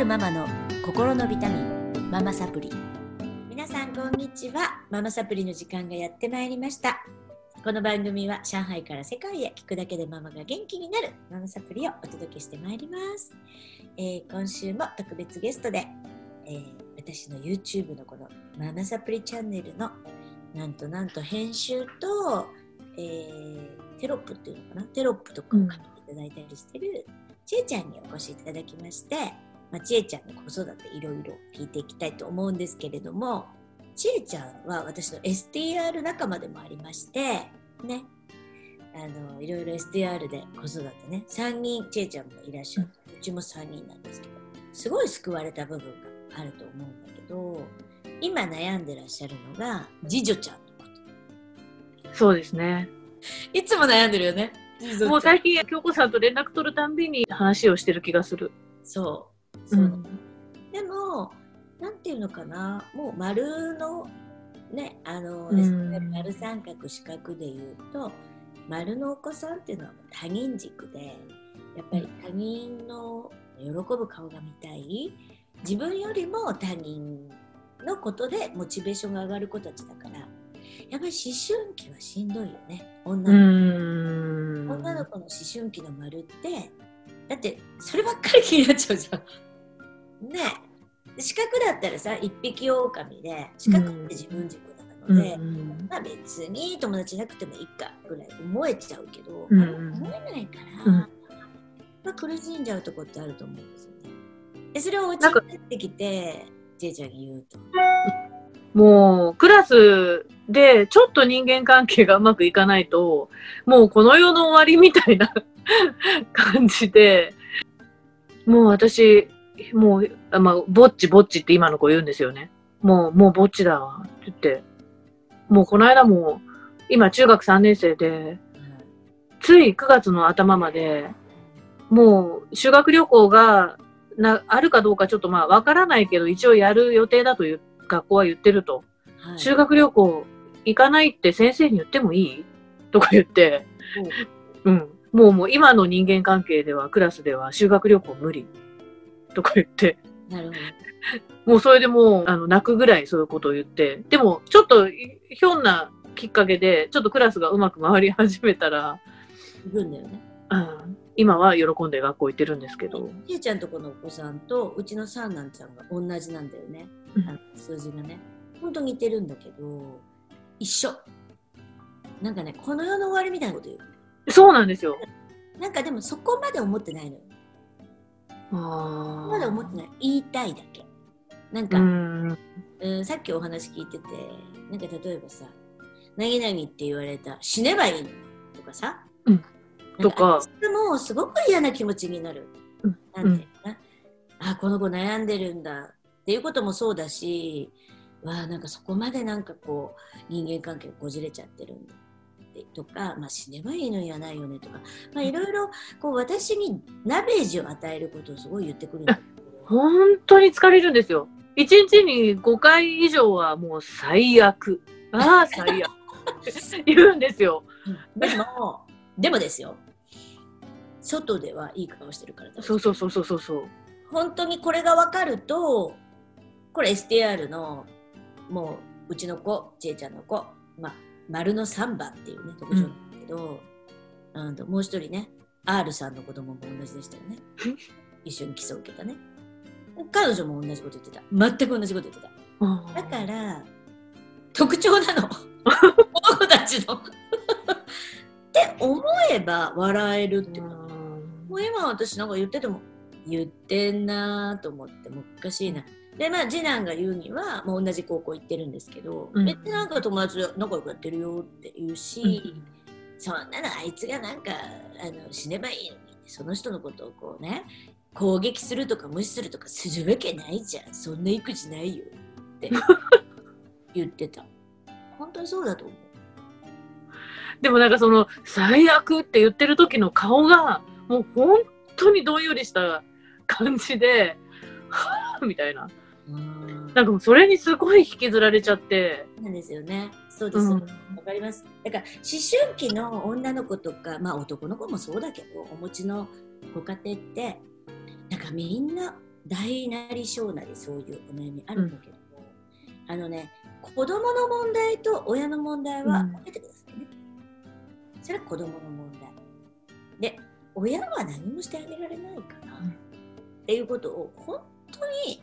るママの心のビタミン、ママサプリ。皆さんこんにちは。ママサプリの時間がやってまいりました。この番組は上海から世界へ聞くだけでママが元気になるママサプリをお届けしてまいります。今週も特別ゲストで、私の YouTube のこのママサプリチャンネルのなんと編集と、テロップっていうのかな、テロップとかを書いていただいたりしてるちえちゃんにお越しいただきまして、ちえちゃんの子育ていろいろ聞いていきたいと思うんですけれども、ちえちゃんは私の STR 仲間でもありまして、ね、いろいろ STR で子育てね、3人ちえちゃんもいらっしゃる、うちも3人なんですけど、すごい救われた部分があると思うんだけど、今悩んでらっしゃるのが次女ちゃんのこと。そうですね。いつも悩んでるよね。もう最近京子さんと連絡取るたんびに話をしてる気がする。そう、うん、でもなんていうのかな、もう丸のね、丸三角四角でいうと、丸のお子さんっていうのは他人軸で、やっぱり他人の喜ぶ顔が見たい、自分よりも他人のことでモチベーションが上がる子たちだから、やっぱり思春期はしんどいよね。女の子の思春期の丸って、だってそればっかり気になっちゃうじゃんね。視覚だったらさ、一匹狼で、視覚って自分軸なので、まあ別に友達なくてもいいかぐらい思えちゃうけど、思えないから、まあ、苦しんじゃうとこってあると思うんですよね。でそれをお家に帰ってきてジェイちゃんに言うと、もうクラスでちょっと人間関係がうまくいかないと、もうこの世の終わりみたいな感じで、もう私もう、ぼっちって今の子言うんですよね。もうぼっちだわって言って、もうこの間も今中学3年生で、つい9月の頭までもう修学旅行があるかどうかちょっとわからないけど、一応やる予定だという学校は言ってると、修学旅行行かないって先生に言ってもいいとか言って、もう今の人間関係では、クラスでは修学旅行無理とか言って、なるほど。もうそれでもう泣くぐらいそういうことを言って、でもちょっとひょんなきっかけでちょっとクラスがうまく回り始めたら行くんだよね。今は喜んで学校行ってるんですけど、ちえちゃんとこのお子さんとうちの三男ちゃんが同じなんだよね、数字がね。本当に似てるんだけど、一緒。なんかね、この世の終わりみたいなこと言う。そうなんですよ。なんかでもそこまで思ってないのよ。そこまで思ってない。言いたいだけ。なんか、さっきお話聞いてて、なんか例えばさ、なぎなぎって言われた、死ねばいいのとかさ、とかもうすごく嫌な気持ちになる、なんていうかな、この子悩んでるんだっていうこともそうだし、なんかそこまでなんかこう人間関係がこじれちゃってるんだとか、死ねばいいのやないよねとか、いろいろこう私にダメージを与えることをすごい言ってくるんだけど、本当に疲れるんですよ。1日に5回以上はもう最悪、最悪言うんですよ。でもですよ、外ではいい顔してるからだ。そう。本当にこれが分かると、これ STR のもううちの子、ちえちゃんの子、丸の3番っていうね特徴なんだけど、もう一人ね R さんの子供も同じでしたよね。一緒に基礎を受けたね。彼女も同じこと言ってた。全く同じこと言ってた。だから特徴なの。この子たちのって思えば笑えるってこと。もう今私なんか言ってても言ってんなと思ってもおかしいな。で次男が言うにはもう同じ高校行ってるんですけど、別になんか友達仲良くやってるよって言うし、そんなのあいつがなんか死ねばいいのに、その人のことをこうね攻撃するとか無視するとかするわけないじゃん、そんな育児ないよって言ってた。本当にそうだと思う。でもなんかその最悪って言ってる時の顔がもう本当にどんよりした感じで、はぁみたいな。なんかもうそれにすごい引きずられちゃって。なんですよね。そうです、わかります。だから思春期の女の子とか、男の子もそうだけど、お持ちのご家庭ってなんかみんな大なり小なりそういうお悩みあるんだけども、うん、子供の問題と親の問題は分けてくださいね、うん、それは子供の問題で、親は何もしてあげられないから、うん、っていうことを本当に、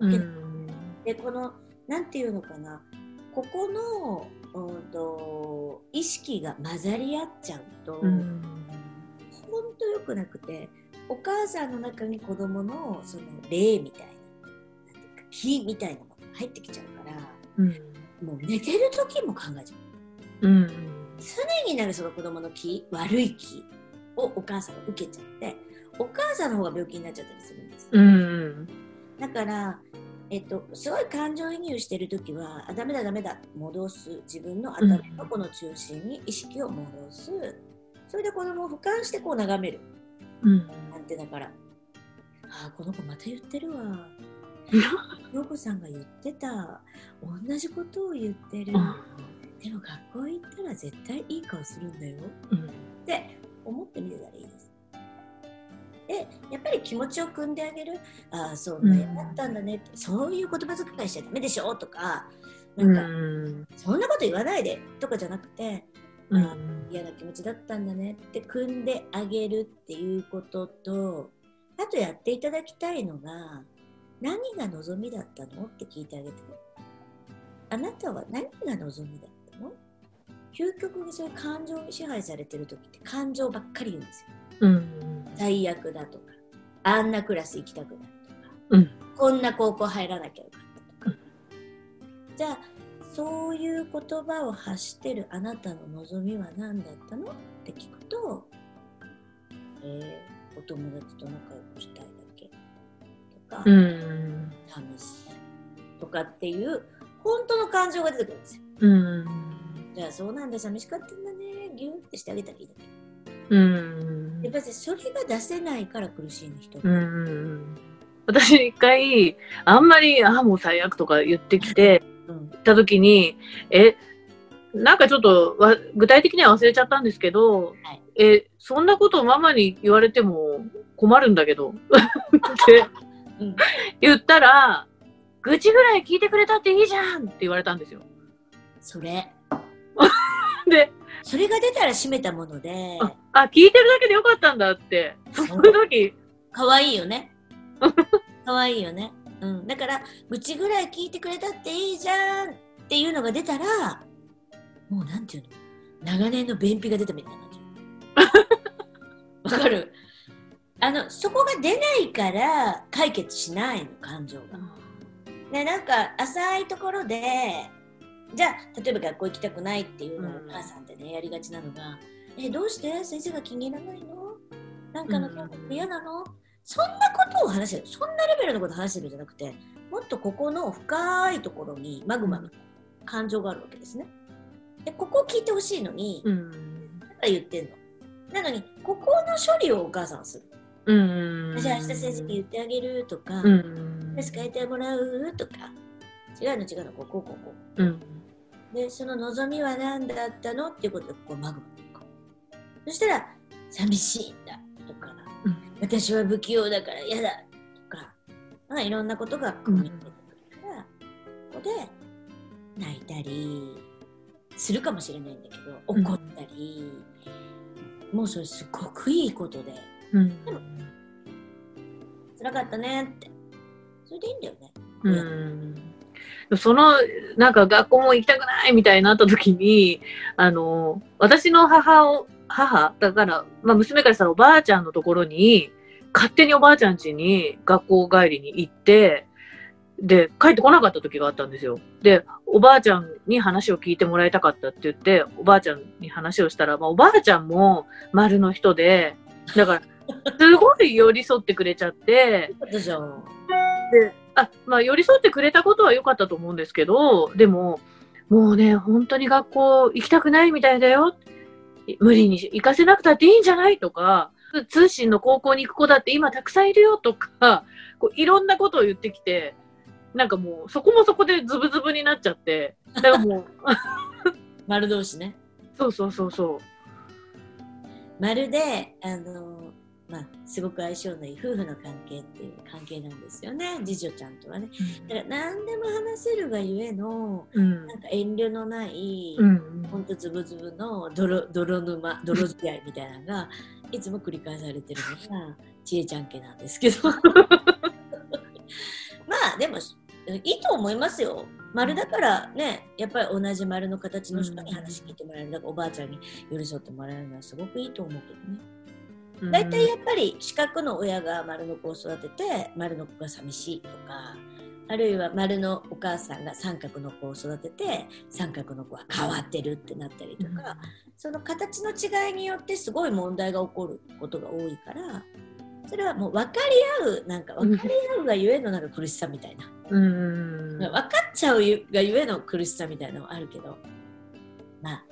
うん、でこのなんていうのかな、ここの意識が混ざり合っちゃうと、うん、本当良くなくて、お母さんの中に子供のその霊みたいな、なんていうか火みたいなものが入ってきちゃうから、うん、もう寝てる時も考えちゃう、うん、常になるその子供の気、悪い気をお母さんが受けちゃって、お母さんの方が病気になっちゃったりするんです、うん、だからすごい感情移入してるときはダメだダメだ戻す、自分の頭のこの中心に意識を戻す、それで子供を俯瞰してこう眺める、うん、なんてだからあこの子また言ってるわ陽子さんが言ってた同じことを言ってる、でも学校行ったら絶対いい顔するんだよ、うん、って思ってみてたらいいです。でやっぱり気持ちを汲んであげる、ああそうだよだったんだねって、うん、そういう言葉遣いしちゃダメでしょとか、なんか、うん、そんなこと言わないでとかじゃなくて、うん、ああ嫌な気持ちだったんだねって汲んであげるっていうことと、あとやっていただきたいのが、何が望みだったのって聞いてあげて、あなたは何が望みだったの。究極にそういう感情に支配されてる時って感情ばっかり言うんですよ、うん最悪だとか、あんなクラス行きたくないとか、うん、こんな高校入らなきゃよかったとか、うん、じゃあそういう言葉を発してるあなたの望みは何だったのって聞くと、お友達と仲良くしたいだけとか、うん、寂しいとかっていう本当の感情が出てくるんですよ、うん、じゃあそうなんだ寂しかったんだねギューってしてあげたらいいだけ、うん、やっぱりそれが出せないから苦しいの人、うん、私一回あんまりあもう最悪とか言ってきて、うん、言った時になんかちょっと具体的には忘れちゃったんですけど、はい、そんなことをママに言われても困るんだけどって言ったら、愚痴ぐらい聞いてくれたっていいじゃんって言われたんですよ。それでそれが出たら閉めたもので、聞いてるだけでよかったんだってその時可愛いよね可愛いよね、うん、だから愚痴ぐらい聞いてくれたっていいじゃんっていうのが出たら、もうなんていうの、長年の便秘が出たみたいなわかる、そこが出ないから解決しないの感情が、ね、なんか浅いところで、じゃあ例えば学校行きたくないっていうのをお母さんってね、やりがちなのが、どうして先生が気に入らないの、なんかの教科嫌なの、そんなことを話してる、そんなレベルのことを話してるんじゃなくて、もっとここの深いところにマグマの感情があるわけですね。でここを聞いてほしいのに、だから言ってんのなのにここの処理をお母さんする、じゃあ明日先生に言ってあげるとか、変えてもらうとか、違うの違うの、こうこうこう、でその望みは何だったのっていうことで、こうマグマとか、そしたら寂しいんだとか、私は不器用だから嫌だとか、まあ、いろんなことが込み出てくるから、ここで泣いたりするかもしれないんだけど、怒ったり、もうそれすごくいいことで、でも辛かったねって、それでいいんだよね、そのなんか学校も行きたくないみたいになった時に、私の母だから、まあ、娘からしたらおばあちゃんのところに、勝手におばあちゃん家に学校帰りに行って、で帰ってこなかった時があったんですよ。でおばあちゃんに話を聞いてもらいたかったって言って、おばあちゃんに話をしたら、まあ、おばあちゃんも丸の人で、だからすごい寄り添ってくれちゃってで寄り添ってくれたことは良かったと思うんですけど、でももうね本当に学校行きたくないみたいだよ、無理に行かせなくたっていいんじゃないとか、通信の高校に行く子だって今たくさんいるよとか、こういろんなことを言ってきて、なんかもうそこもそこでズブズブになっちゃって、だからもう丸同士ね、そうそうそうそう、まるでまあ、すごく相性のいい夫婦の関係っていう関係なんですよね、次女ちゃんとはね。だから何でも話せるがゆえの、うん、なんか遠慮のない、うん、ほんとズブズブの泥沼泥試合みたいなのがいつも繰り返されてるのがちえちゃん家なんですけどまあでもいいと思いますよ。丸だからね、やっぱり同じ丸の形の人に話聞いてもらえる、だからおばあちゃんに寄り添ってもらえるのはすごくいいと思うけどね。だいたいやっぱり四角の親が丸の子を育てて丸の子が寂しいとか、あるいは丸のお母さんが三角の子を育てて三角の子は変わってるってなったりとか、その形の違いによってすごい問題が起こることが多いから、それはもう分かり合う、なんか分かり合うがゆえのなんか苦しさみたいな、分かっちゃうがゆえの苦しさみたいなのはあるけど、まあ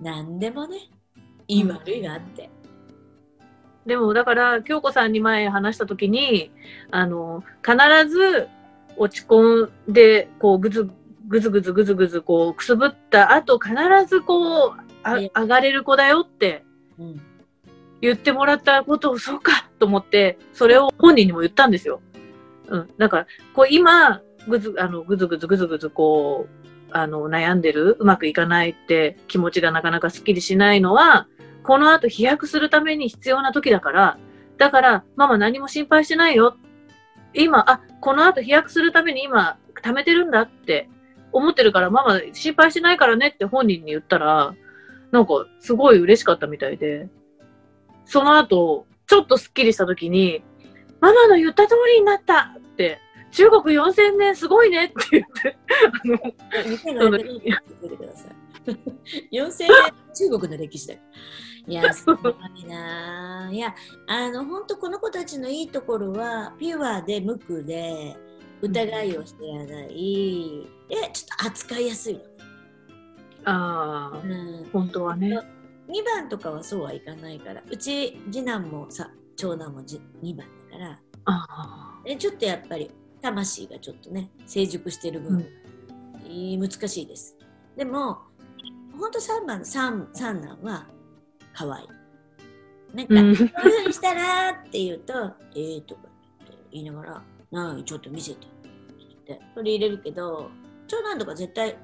何でもね、いい悪いがあって。でもだから京子さんに前話した時に必ず落ち込んでこうぐずぐずこうくすぶった後必ずこう上がれる子だよって言ってもらったことをそうかと思って、それを本人にも言ったんですよ。だからこう今ぐずぐずこう悩んでる、うまくいかないって気持ちがなかなかすっきりしないのはこの後飛躍するために必要な時だから、だからママ何も心配してないよ、今この後飛躍するために今貯めてるんだって思ってるからママ心配してないからねって本人に言ったら、なんかすごい嬉しかったみたいで、その後ちょっとスッキリした時にママの言った通りになったって、中国4000年すごいねって言って4000年中国の歴史だよ。いや、すごいな。いや、ほんとこの子たちのいいところは、ピュアで無垢で、疑いをしてやない、で、ちょっと扱いやすいの。ああ、本当はね。2番とかはそうはいかないから、うち次男もさ、長男も2番だから、ちょっとやっぱり魂がちょっとね、成熟してる分、難しいです。でも、ほんと3番、3男は、可愛い。なんか、こういう風にしたらって言うと、とか言いながら、なあ、ちょっと見せてって取り入れるけど、長男とか絶対、って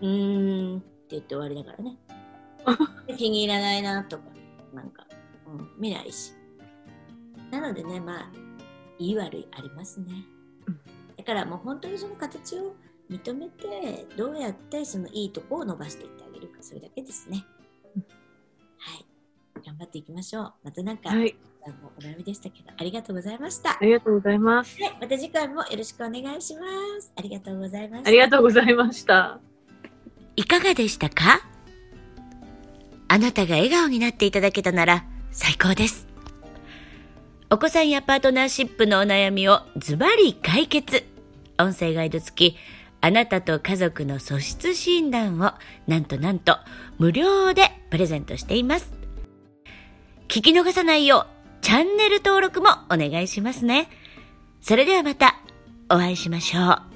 言って終わりだからね。気に入らないなとか、なんか、見ないし。なのでね、まあ、いい悪いありますね。だからもう本当にその形を認めて、どうやってそのいいとこを伸ばしていってあげるか、それだけですね。はい。頑張っていきましょう。またなんか、お悩みでしたけど、ありがとうございました。ありがとうございます。はい、また次回もよろしくお願いします。ありがとうございました。ありがとうございました。いかがでしたか？あなたが笑顔になっていただけたなら最高です。お子さんやパートナーシップのお悩みをズバリ解決。音声ガイド付き、あなたと家族の素質診断をなんと無料でプレゼントしています。聞き逃さないようチャンネル登録もお願いしますね。それではまたお会いしましょう。